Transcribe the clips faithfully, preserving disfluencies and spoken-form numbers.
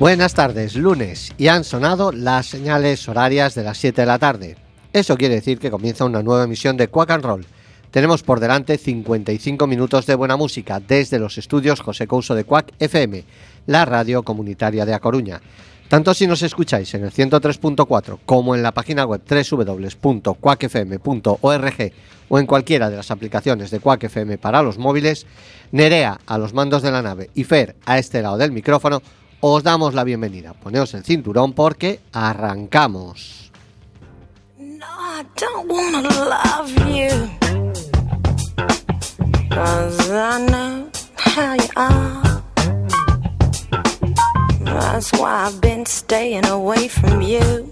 Buenas tardes, lunes, y han sonado las señales horarias de las siete de la tarde. Eso quiere decir que comienza una nueva emisión de Quack and Roll. Tenemos por delante cincuenta y cinco minutos de buena música desde los estudios José Couso de Cuac F M, la radio comunitaria de A Coruña. Tanto si nos escucháis en el ciento tres punto cuatro como en la página web doble u doble u doble u punto cuac f m punto org o en cualquiera de las aplicaciones de Cuac F M para los móviles, Nerea a los mandos de la nave y Fer a este lado del micrófono, os damos la bienvenida. Poneos el cinturón porque arrancamos. No, I don't wanna love you. 'Cause I know how you are. That's why I've been staying away from you.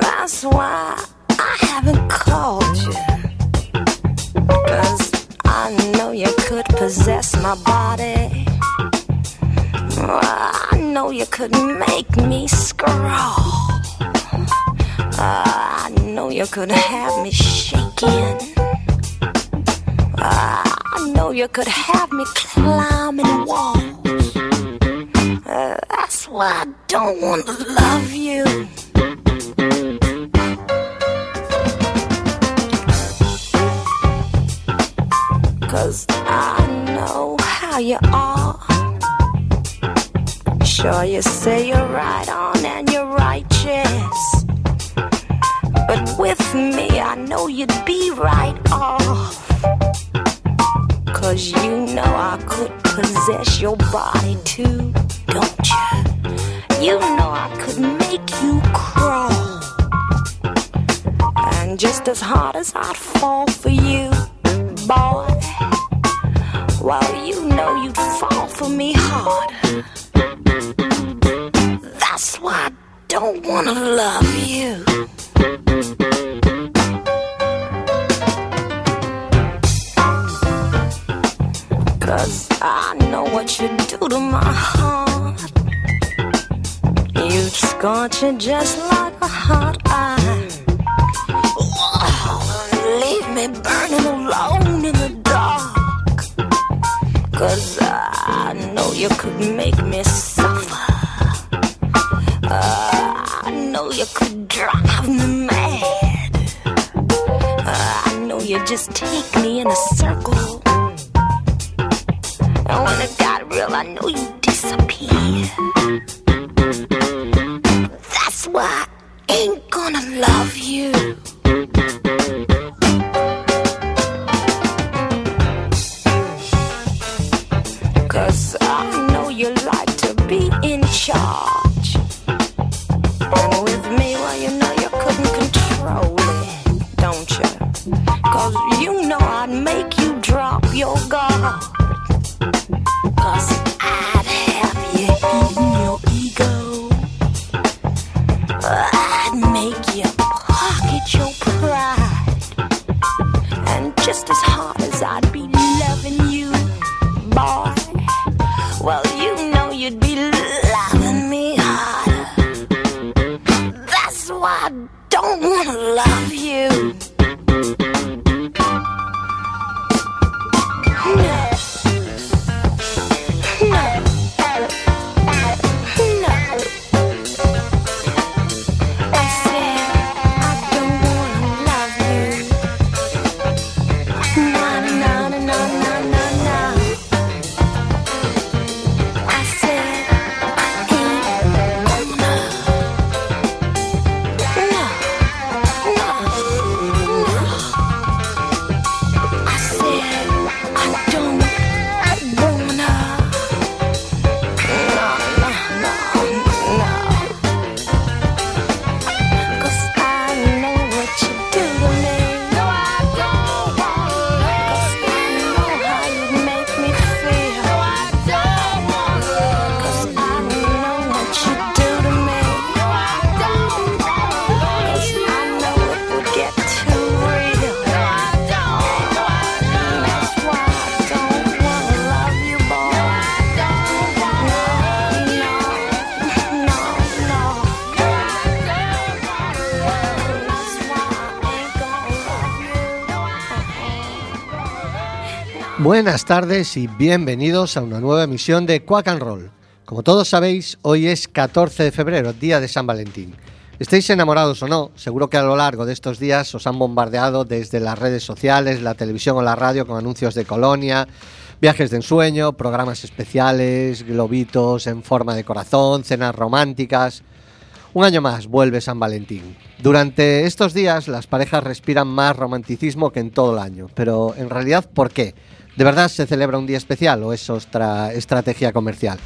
That's why I haven't called you. 'Cause I know you could possess my body. I know you could make me scrawl. I know you could have me shaking. Uh, I know you could have me climbing walls. Uh, that's why I don't want to love you. Cause I know how you are. Sure, you say you're right on and you're righteous. But with me, I know you'd be right off. 'Cause you know I could possess your body too, don't you? You know I could make you crawl. And just as hard as I'd fall for you, boy, well, you know you'd fall for me harder. That's why I don't wanna love you. Cause I know what you do to my heart. You scorch it just like a hot iron. Leave me burning alone in the dark. 'Cause I know you could make me suffer. uh, I know you could drive me mad. uh, I know you just take me in a circle. And when it got real, I know you disappear. That's why I ain't gonna love you. Cause I know you like to be in charge. And with me, well, you know you couldn't control it, don't you? 'Cause you know I'd make you drop your guard. 'Cause I'd have you eating your ego. I'd make you pocket your pride. And just as hard as I'd be loving you, boy, well, you know you'd be loving me harder. That's why I don't wanna love you. Buenas tardes y bienvenidos a una nueva emisión de Quack and Roll. Como todos sabéis, hoy es catorce de febrero, día de San Valentín. Estéis enamorados o no, seguro que a lo largo de estos días os han bombardeado desde las redes sociales, la televisión o la radio con anuncios de colonia, viajes de ensueño, programas especiales, globitos en forma de corazón, cenas románticas. Un año más vuelve San Valentín. Durante estos días las parejas respiran más romanticismo que en todo el año, pero en realidad, ¿por qué? ¿De verdad se celebra un día especial o es otra estrategia comercial?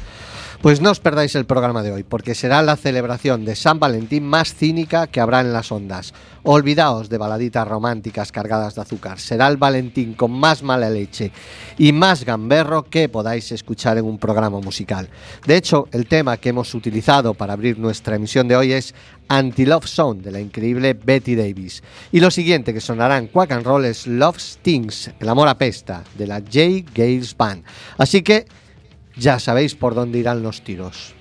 Pues no os perdáis el programa de hoy, porque será la celebración de San Valentín más cínica que habrá en las ondas. Olvidaos de baladitas románticas cargadas de azúcar. Será el Valentín con más mala leche y más gamberro que podáis escuchar en un programa musical. De hecho, el tema que hemos utilizado para abrir nuestra emisión de hoy es Anti-Love Song, de la increíble Betty Davis. Y lo siguiente que sonará en Quack and Roll es Love Stings, el amor apesta, de la J. Geils Band. Así que ya sabéis por dónde irán los tiros.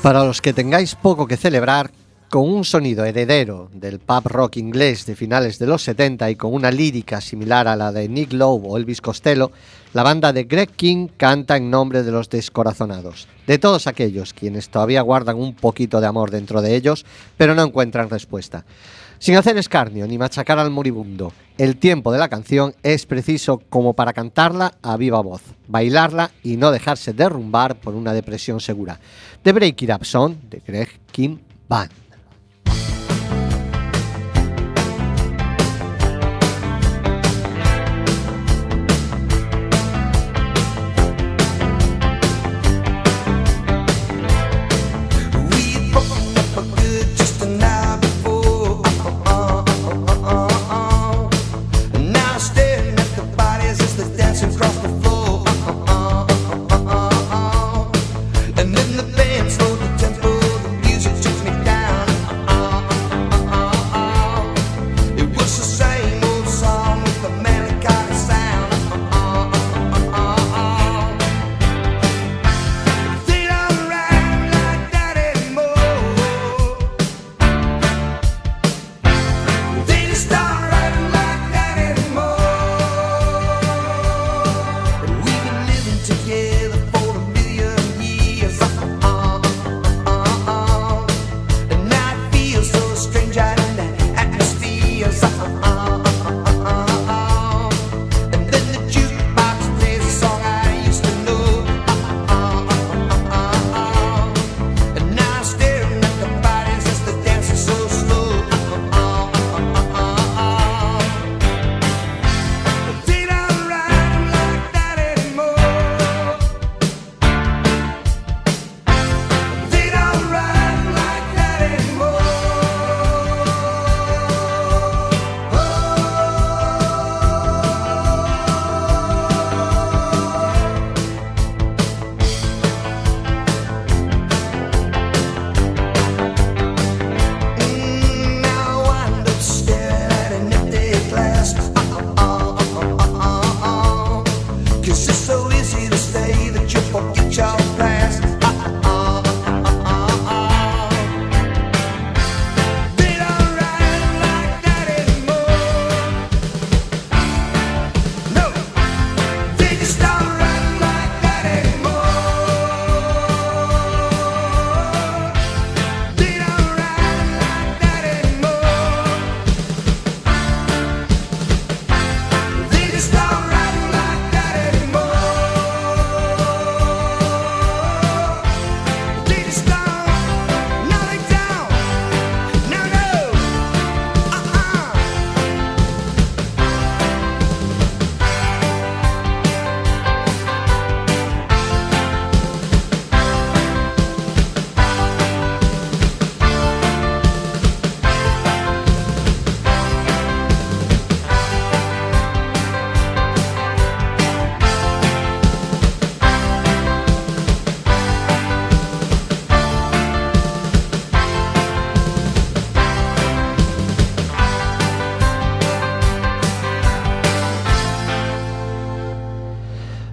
Para los que tengáis poco que celebrar, Con un sonido heredero del pub rock inglés de finales de los setenta y con una lírica similar a la de Nick Lowe o Elvis Costello, la banda de Greg Kihn canta en nombre de los descorazonados, de todos aquellos quienes todavía guardan un poquito de amor dentro de ellos, pero no encuentran respuesta. Sin hacer escarnio ni machacar al moribundo, el tiempo de la canción es preciso como para cantarla a viva voz, bailarla y no dejarse derrumbar por una depresión segura. The Break It Up Song de Greg Kihn Band.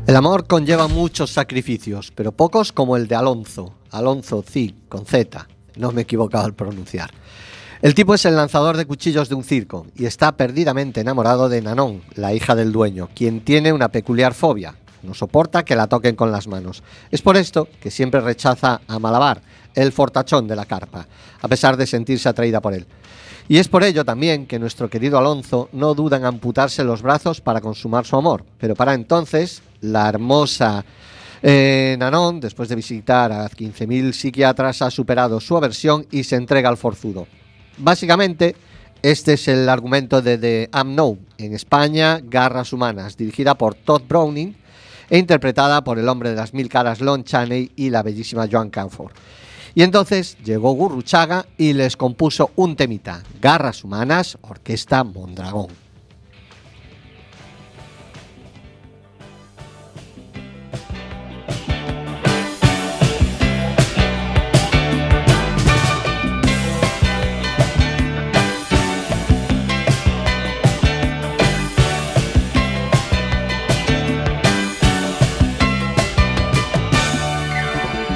El amor conlleva muchos sacrificios, pero pocos como el de Alonso, Alonso Z, con Z, no me he equivocado al pronunciar. El tipo es el lanzador de cuchillos de un circo y está perdidamente enamorado de Nanón, la hija del dueño, quien tiene una peculiar fobia, no soporta que la toquen con las manos. Es por esto que siempre rechaza a Malabar, el fortachón de la carpa, a pesar de sentirse atraída por él. Y es por ello también que nuestro querido Alonso no duda en amputarse los brazos para consumar su amor. Pero para entonces, la hermosa eh, Nanón, después de visitar a quince mil psiquiatras, ha superado su aversión y se entrega al forzudo. Básicamente, este es el argumento de The Unknown, en España, Garras Humanas, dirigida por Todd Browning e interpretada por el hombre de las mil caras Lon Chaney y la bellísima Joan Crawford. Y entonces llegó Gurruchaga y les compuso un temita, Garras Humanas, Orquesta Mondragón.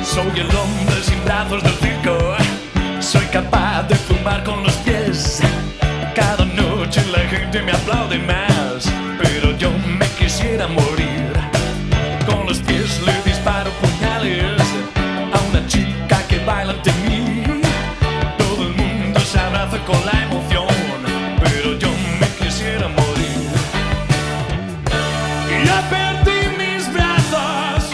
Soy el hombre sin brazos del circo, soy capaz de demás, pero yo me quisiera morir. Con los pies le disparo puñales a una chica que baila ante mí. Todo el mundo se abraza con la emoción, pero yo me quisiera morir. Y ya perdí mis brazos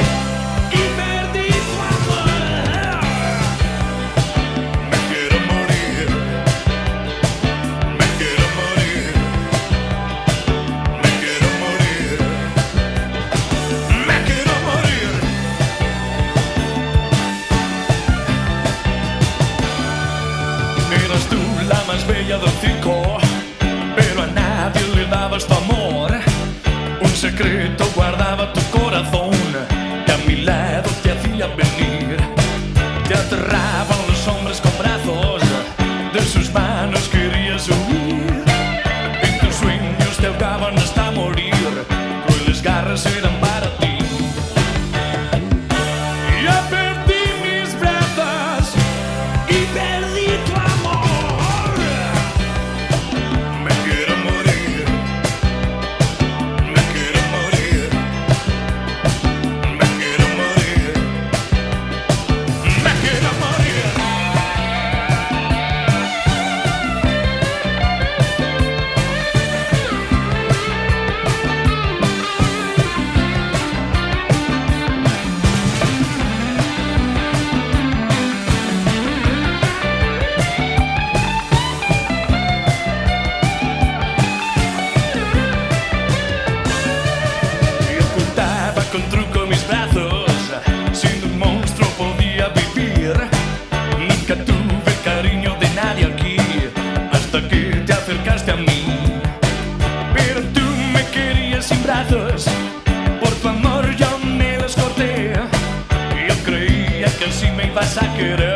y perdí tu amor. Me quiero morir, me quiero morir, me quiero morir, me quiero morir. Eras tú la más bella del circo, pero a nadie le dabas tu amor. Un secreto guardaba tu corazón que a mi lado te hacía venir. Te aterraban los hombres con brazos, de sus manos querías huir. En tus sueños te ahogaban hasta morir, crueles garras eran para ti. Ya perdí mis brazos y perdí tu amor. Me quiero morir, me quiero morir, me quiero morir, me quiero morir. Y ocultaba con truco mis brazos, siendo un monstruo podía vivir. Nunca tuve cariño de nadie aquí, hasta que te acercaste a mí. Pero tú me querías sin brazos, por tu amor yo me los corté. Yo creía que así me ibas a querer,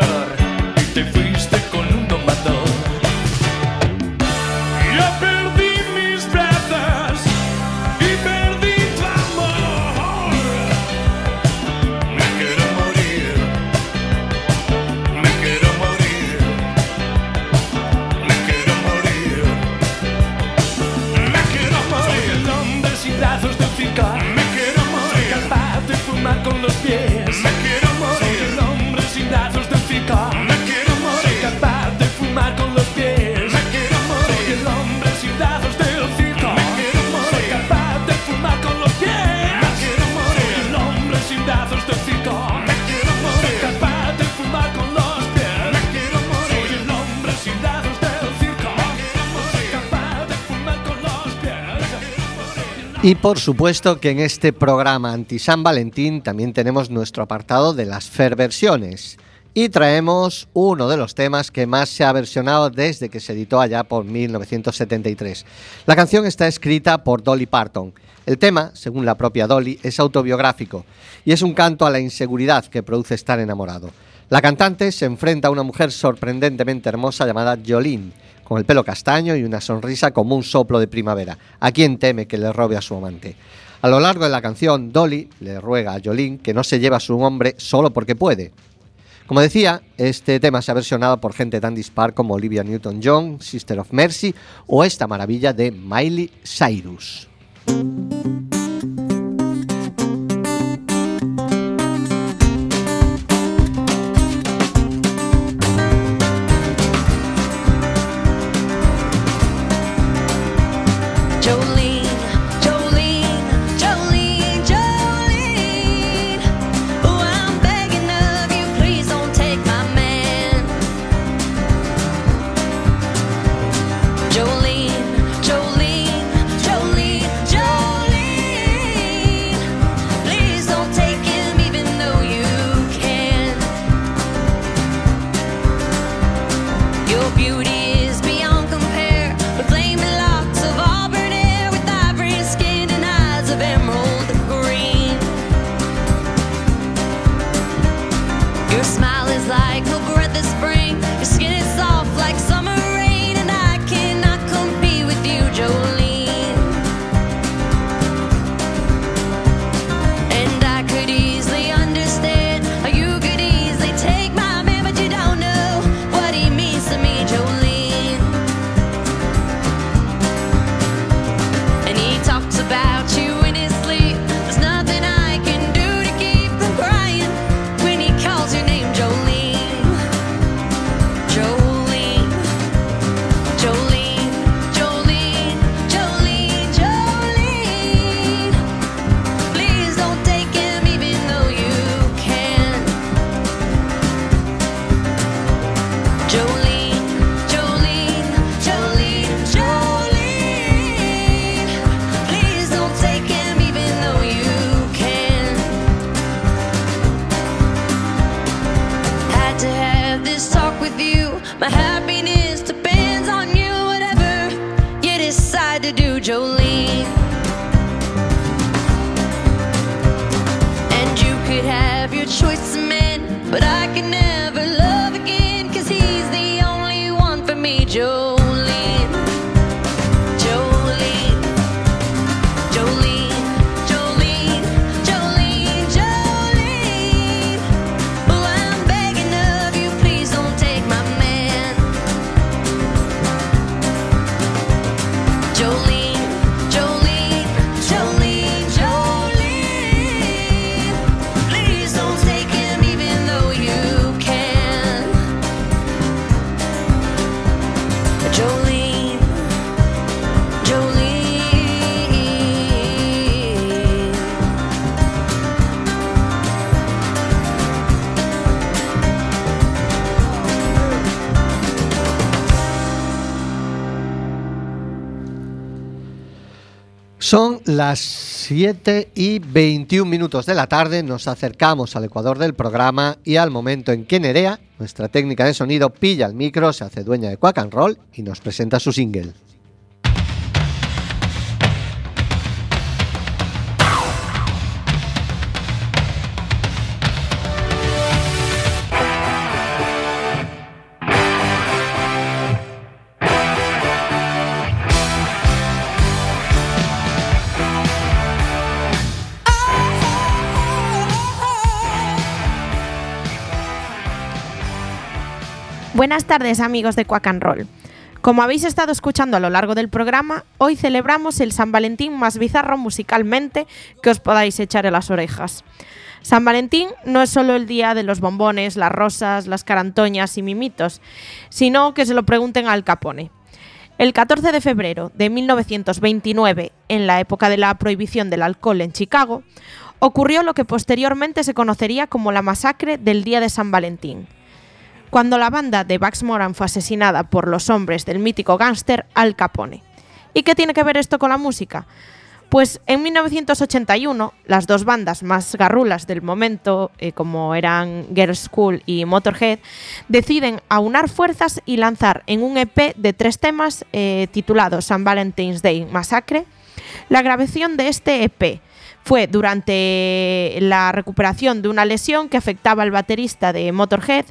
y te fuiste con un domador. Yo perdí mis brazos y perdí tu amor. Me quiero morir, me quiero morir, me quiero morir, me quiero morir. Soy el hombre sin brazos de un circo, me quiero morir. Soy capaz de fumar con los pies, me quiero morir. Soy el hombre sin brazos de un circo, me quiero morir. Soy capaz de fumar con los pies, me quiero morir. Soy el hombre sin brazos de un circo, me quiero morir. Soy capaz de fumar con los pies, me quiero morir. Soy el hombre sin brazos de un circo, me quiero morir. Soy capaz de fumar con los pies, me quiero morir. Soy el hombre sin brazos de un circo, me quiero morir. Soy capaz de fumar con los pies, me quiero morir. Y por supuesto que en este programa anti San Valentín también tenemos nuestro apartado de las Ferversiones. Y traemos uno de los temas que más se ha versionado desde que se editó allá por mil novecientos setenta y tres. La canción está escrita por Dolly Parton. El tema, según la propia Dolly, es autobiográfico y es un canto a la inseguridad que produce estar enamorado. La cantante se enfrenta a una mujer sorprendentemente hermosa llamada Jolene, con el pelo castaño y una sonrisa como un soplo de primavera, a quien teme que le robe a su amante. A lo largo de la canción, Dolly le ruega a Jolene que no se lleve a su hombre solo porque puede. Como decía, este tema se ha versionado por gente tan dispar como Olivia Newton-John, Sister of Mercy o esta maravilla de Miley Cyrus. Jolene, Jolene, Jolene, Jolene. Son las siete y veintiún minutos de la tarde, nos acercamos al ecuador del programa y al momento en que Nerea, nuestra técnica de sonido, pilla el micro, se hace dueña de Quack and Roll y nos presenta su single. Buenas tardes, amigos de Quack and Roll. Como habéis estado escuchando a lo largo del programa, hoy celebramos el San Valentín más bizarro musicalmente que os podáis echar a las orejas. San Valentín no es solo el día de los bombones, las rosas, las carantoñas y mimitos, sino que se lo pregunten a Al Capone. El catorce de febrero de mil novecientos veintinueve, en la época de la prohibición del alcohol en Chicago, ocurrió lo que posteriormente se conocería como la masacre del Día de San Valentín, cuando la banda de Bugs Moran fue asesinada por los hombres del mítico gángster Al Capone. ¿Y qué tiene que ver esto con la música? Pues en mil novecientos ochenta y uno, las dos bandas más garrulas del momento, eh, como eran Girlschool y Motörhead, deciden aunar fuerzas y lanzar en un E P de tres temas eh, titulado San Valentine's Day Massacre. La grabación de este E P fue durante la recuperación de una lesión que afectaba al baterista de Motörhead,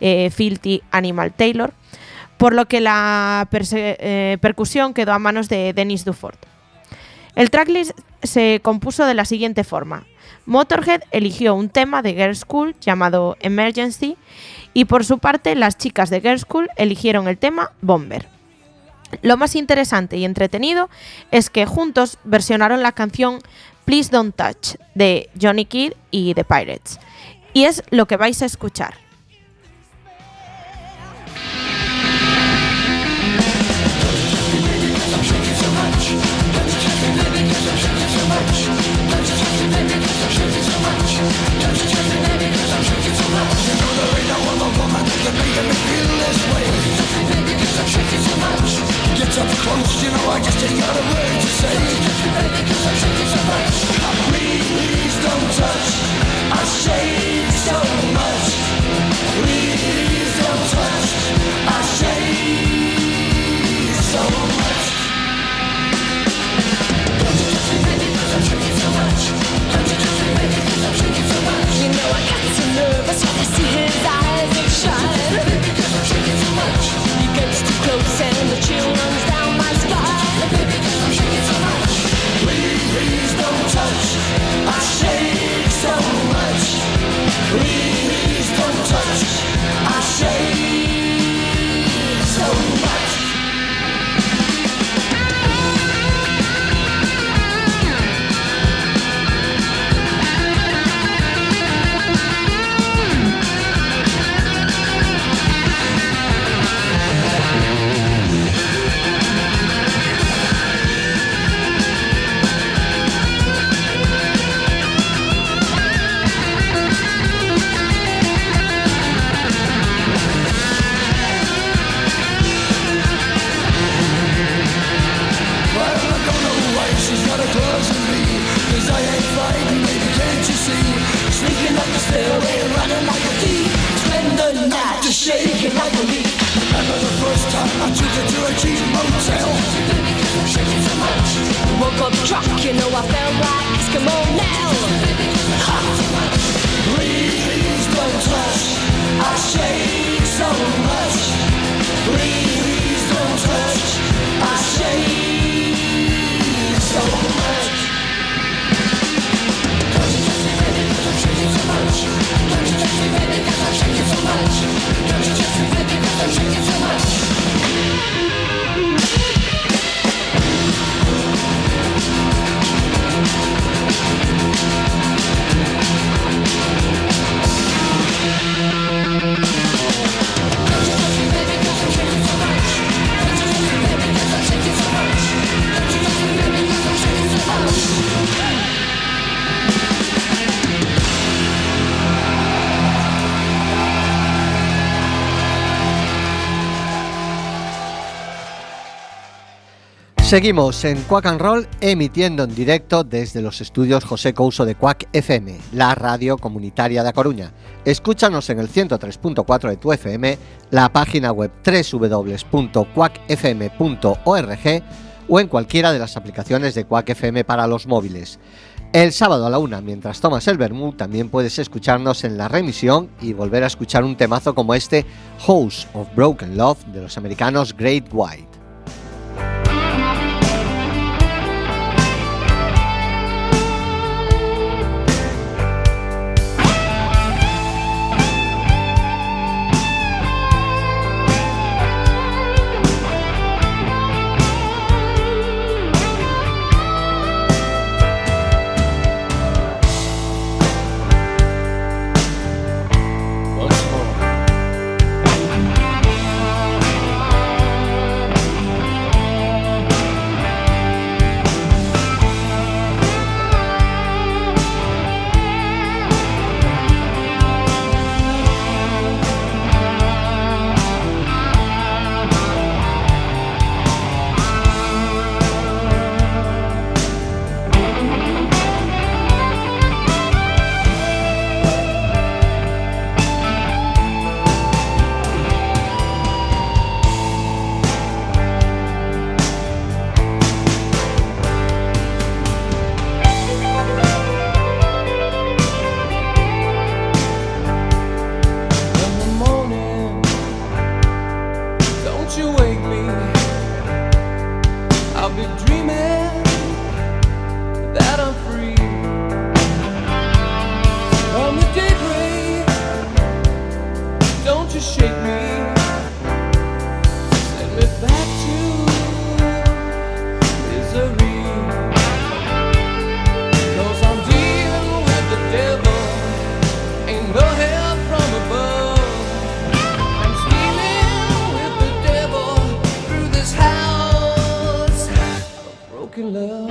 eh, Filthy Animal Taylor, por lo que la perse- eh, percusión quedó a manos de Dennis Dufort. El tracklist se compuso de la siguiente forma. Motörhead eligió un tema de Girlschool llamado Emergency y por su parte las chicas de Girlschool eligieron el tema Bomber. Lo más interesante y entretenido es que juntos versionaron la canción Please Don't Touch de Johnny Kidd y The Pirates. Y es lo que vais a escuchar. Get up close, you know I just ain't got a word to say. Because I'm shaking so much. Please don't touch. I shake so much. Please don't touch. I shake so much. Don't you touch me, baby, because I'm shaking so much. Don't you touch me, baby, because I'm shaking so much. You know I got so nervous when I see his eyes that shine. Because I'm shaking so much. He gets too close and the chill runs down my spine. Because I'm shaking so much. Please, please don't touch. I shake so much. Please don't touch. I shake so much. Don't you touch me, baby, 'cause I'm shaking so much. Seguimos en Quack and Roll, emitiendo en directo desde los estudios José Couso de Quack F M, la radio comunitaria de A Coruña. Escúchanos en el ciento tres punto cuatro de tu F M, la página web doble u doble u doble u punto cuac f m punto org o en cualquiera de las aplicaciones de Quack F M para los móviles. El sábado a la una, mientras tomas el vermú, también puedes escucharnos en la remisión y volver a escuchar un temazo como este House of Broken Love de los americanos Great White. Broken love.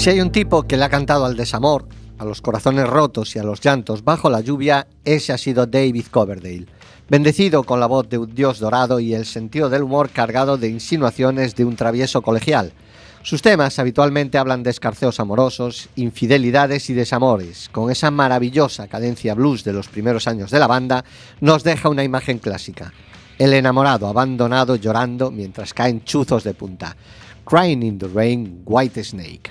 Si hay un tipo que le ha cantado al desamor, a los corazones rotos y a los llantos bajo la lluvia, ese ha sido David Coverdale, bendecido con la voz de un dios dorado y el sentido del humor cargado de insinuaciones de un travieso colegial. Sus temas habitualmente hablan de escarceos amorosos, infidelidades y desamores. Con esa maravillosa cadencia blues de los primeros años de la banda, nos deja una imagen clásica. El enamorado abandonado llorando mientras caen chuzos de punta. Crying in the Rain, White Snake.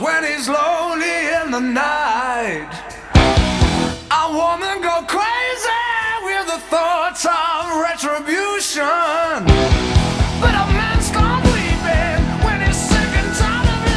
When he's lonely in the night, a woman go crazy with the thoughts of retribution, but a man stop weeping when he's sick and tired of life.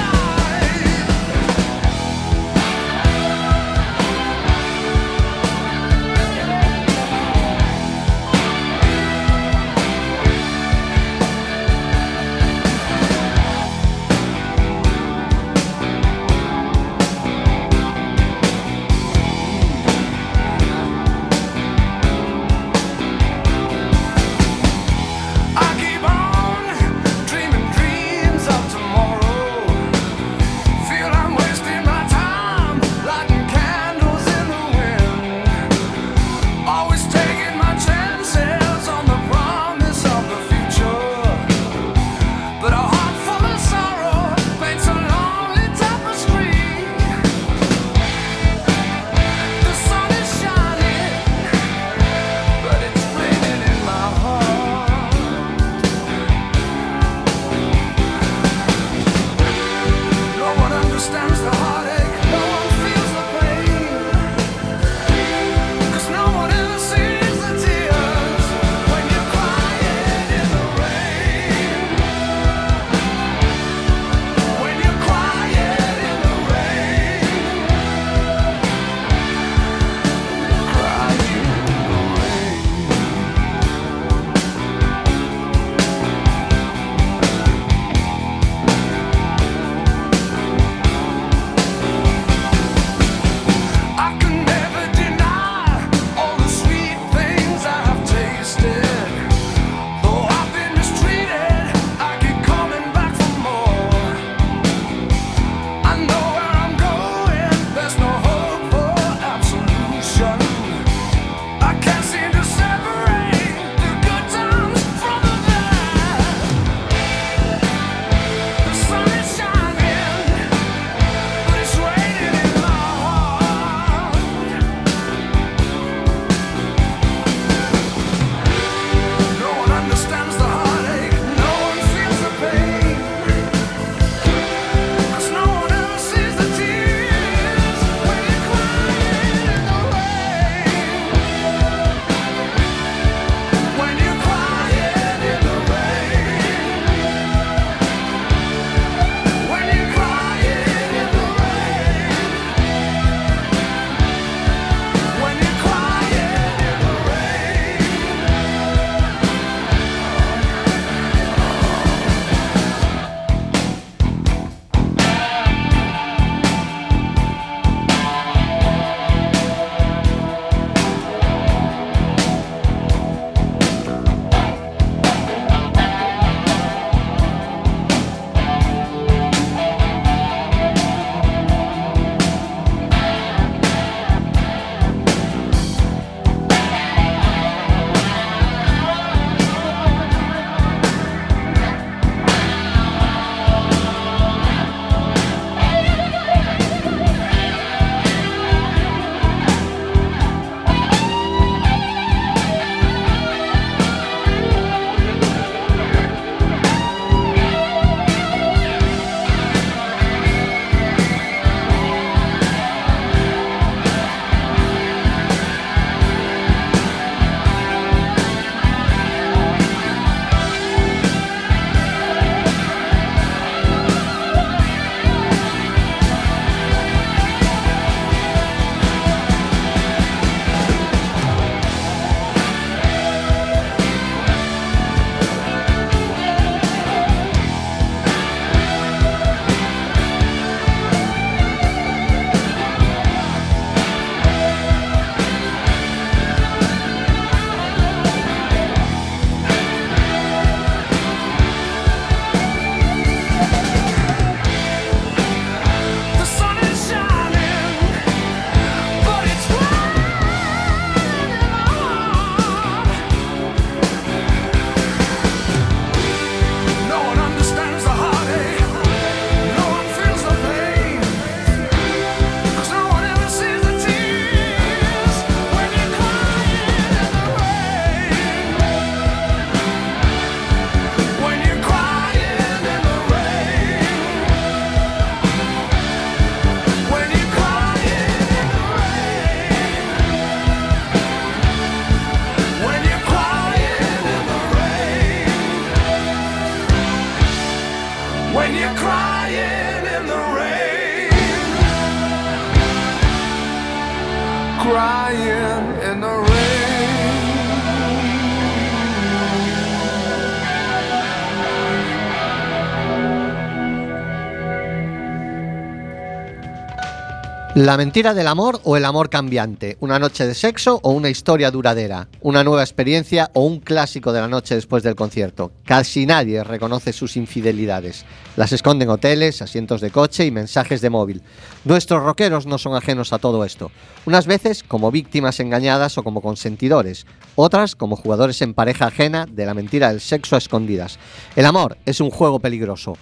La mentira del amor o el amor cambiante, una noche de sexo o una historia duradera, una nueva experiencia o un clásico de la noche después del concierto. Casi nadie reconoce sus infidelidades. Las esconden hoteles, asientos de coche y mensajes de móvil. Nuestros rockeros no son ajenos a todo esto. Unas veces como víctimas engañadas o como consentidores, otras como jugadores en pareja ajena de la mentira del sexo a escondidas. El amor es un juego peligroso.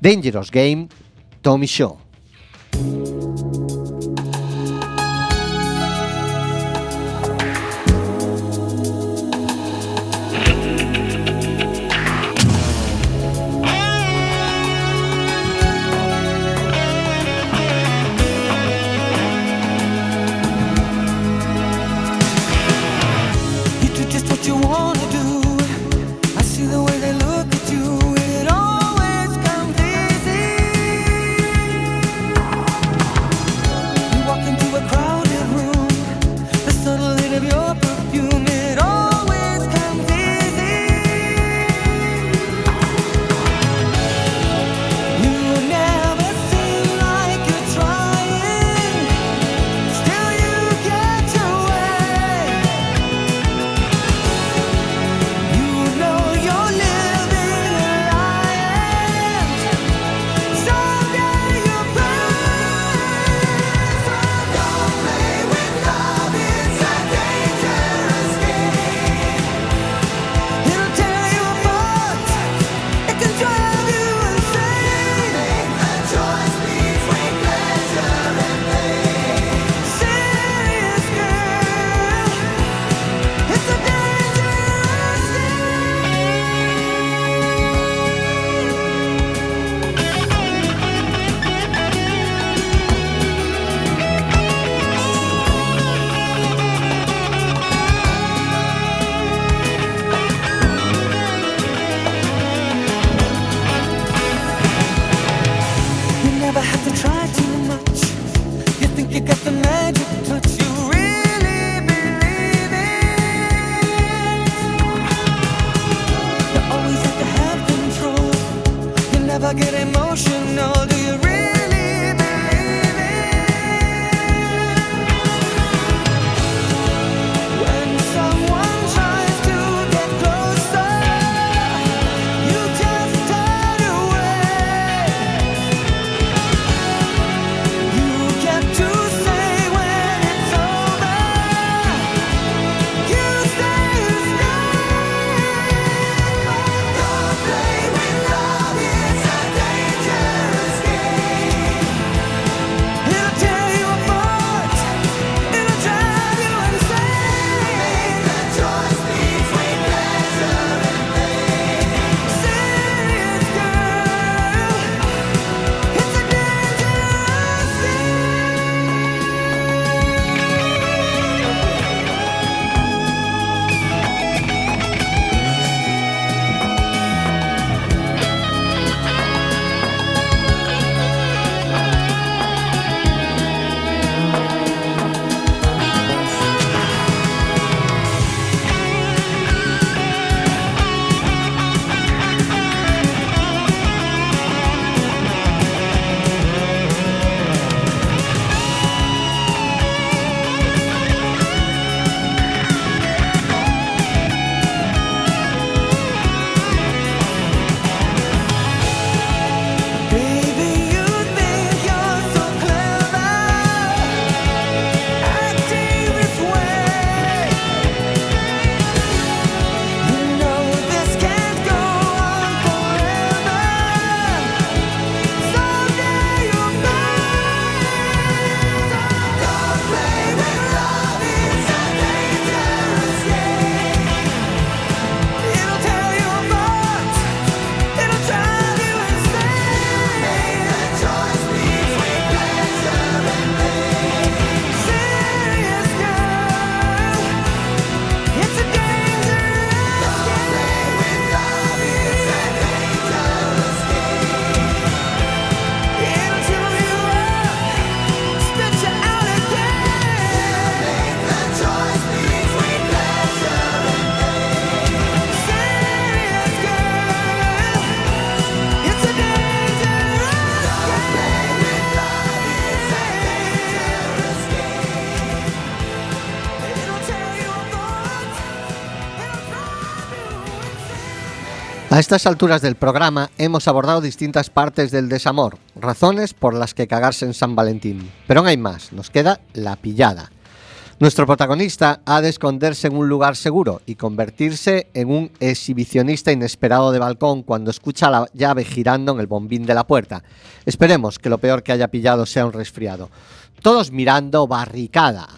Dangerous Game, Tommy Shaw. A estas alturas del programa hemos abordado distintas partes del desamor, razones por las que cagarse en San Valentín. Pero aún hay más, nos queda la pillada. Nuestro protagonista ha de esconderse en un lugar seguro y convertirse en un exhibicionista inesperado de balcón cuando escucha la llave girando en el bombín de la puerta. Esperemos que lo peor que haya pillado sea un resfriado. Todos mirando Barricada.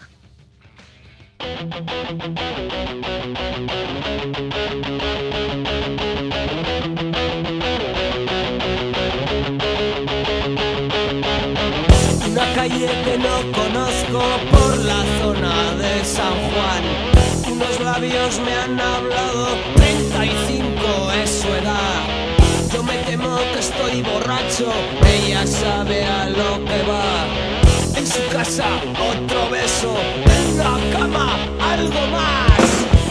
Una calle que no conozco por la zona de San Juan. Unos labios me han hablado, treinta y cinco es su edad. Yo me temo que estoy borracho, ella sabe a lo que va. En su casa otro beso, en la cama algo más.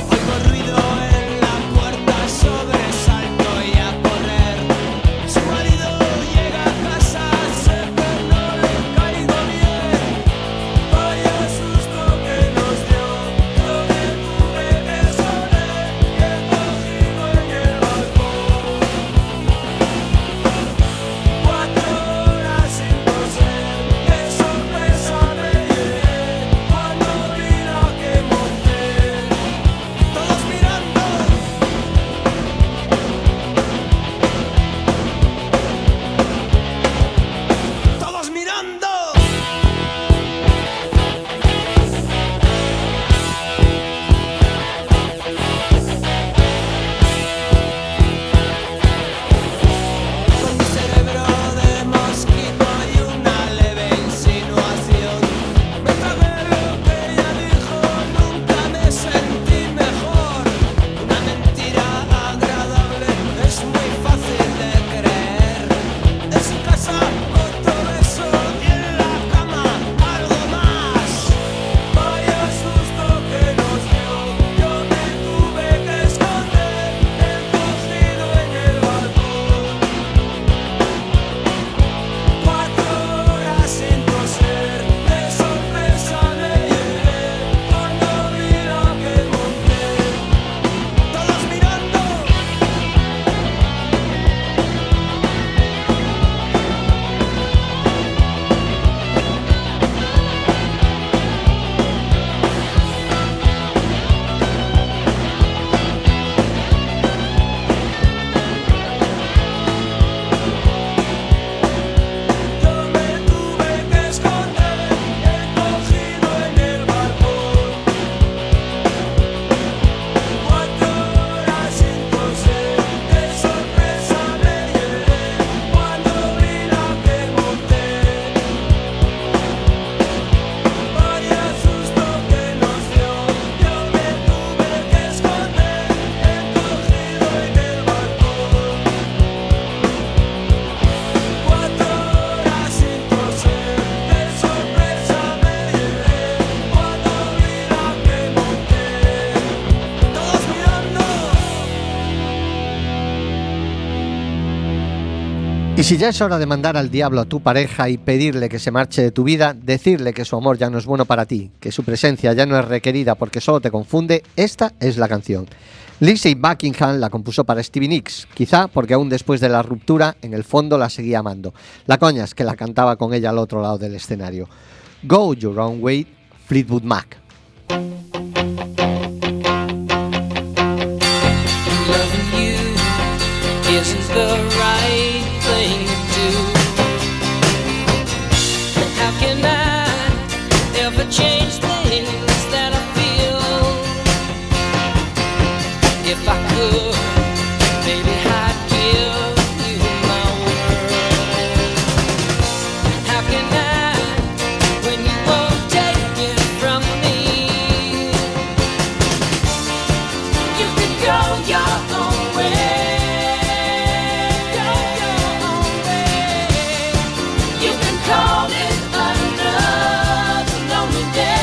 Oigo ruido en la puerta sobre. Si ya es hora de mandar al diablo a tu pareja y pedirle que se marche de tu vida, decirle que su amor ya no es bueno para ti, que su presencia ya no es requerida porque solo te confunde, esta es la canción. Lindsey Buckingham la compuso para Stevie Nicks, quizá porque aún después de la ruptura, en el fondo la seguía amando. La coña es que la cantaba con ella al otro lado del escenario. Go Your Own Way, Fleetwood Mac. Go your own way. You can call it another lonely day.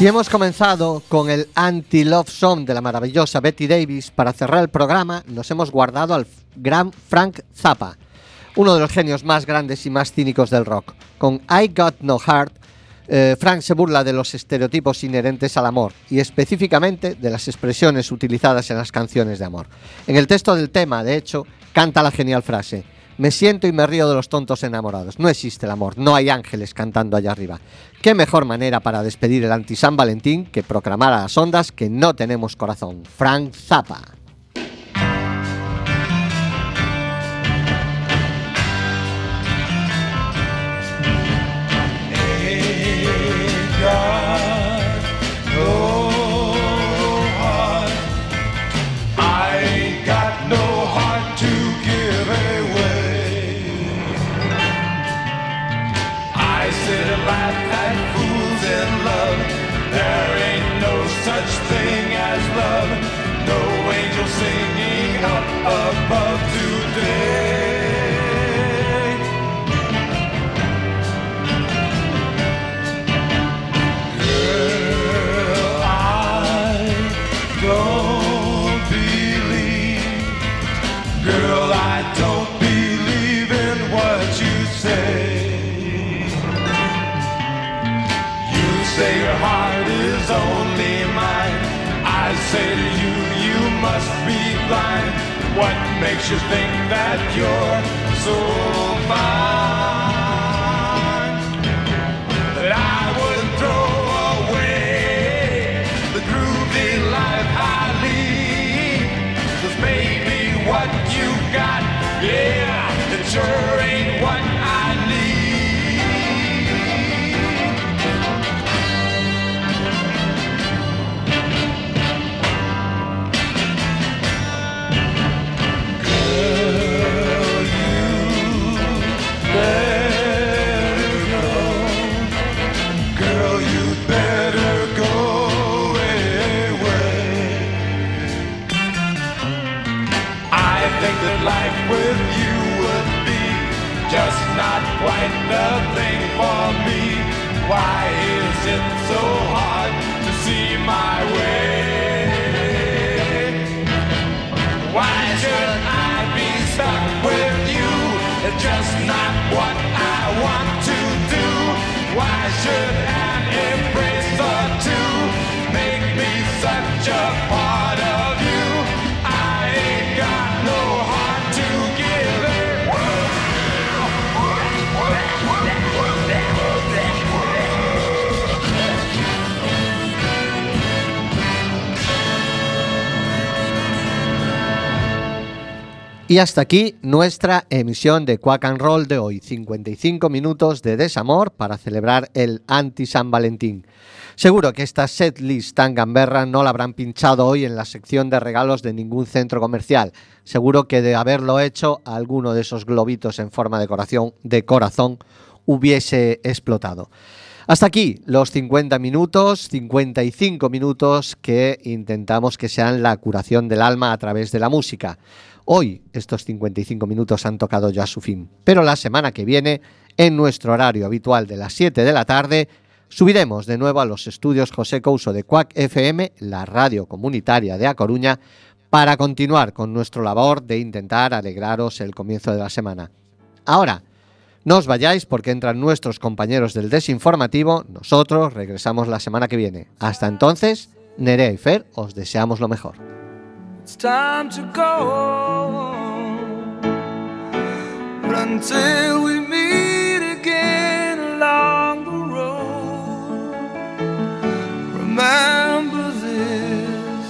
Si hemos comenzado con el Anti-Love Song de la maravillosa Betty Davis, para cerrar el programa nos hemos guardado al gran Frank Zappa, uno de los genios más grandes y más cínicos del rock. Con I Got No Heart, eh, Frank se burla de los estereotipos inherentes al amor y específicamente de las expresiones utilizadas en las canciones de amor. En el texto del tema, de hecho, canta la genial frase: me siento y me río de los tontos enamorados. No existe el amor, no hay ángeles cantando allá arriba. Qué mejor manera para despedir el anti-San Valentín que proclamar a las ondas que no tenemos corazón. Frank Zappa. What makes you think that you're so fine? That I wouldn't throw away the groovy life I lead. 'Cause maybe what you got, yeah, it sure ain't what I need. Not quite the thing for me. Why is it so hard to see my way? Why should I be stuck with you? It's just not what I want to do. Why should an embrace or two make me such a part of you? I ain't got no heart to give it. Y hasta aquí nuestra emisión de Quack and Roll de hoy. cincuenta y cinco minutos de desamor para celebrar el anti-San Valentín. Seguro que esta setlist tan gamberra no la habrán pinchado hoy en la sección de regalos de ningún centro comercial. Seguro que de haberlo hecho, alguno de esos globitos en forma de corazón, de corazón hubiese explotado. Hasta aquí los cincuenta minutos, cincuenta y cinco minutos que intentamos que sean la curación del alma a través de la música. Hoy estos cincuenta y cinco minutos han tocado ya su fin, pero la semana que viene, en nuestro horario habitual de las siete de la tarde, subiremos de nuevo a los estudios José Couso de Cuac F M, la radio comunitaria de A Coruña, para continuar con nuestra labor de intentar alegraros el comienzo de la semana. Ahora, no os vayáis porque entran nuestros compañeros del desinformativo. Nosotros regresamos la semana que viene. Hasta entonces, Nerea y Fer, os deseamos lo mejor. It's time to go, but until we meet again along the road, remember this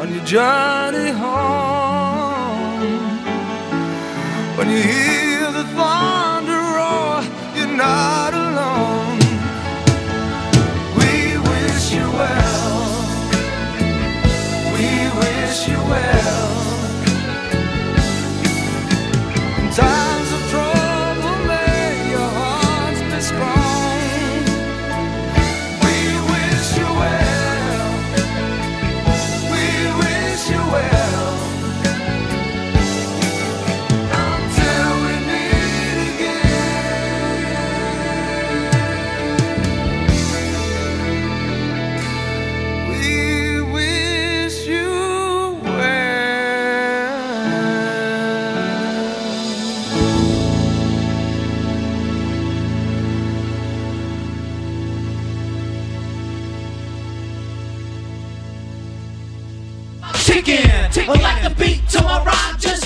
on your journey home. When you hear the thunder roar, you're not alone. We wish you well. Wish you well. In times of trouble, may your hearts be strong. We wish you well. We wish you well. Until we tick like a beat.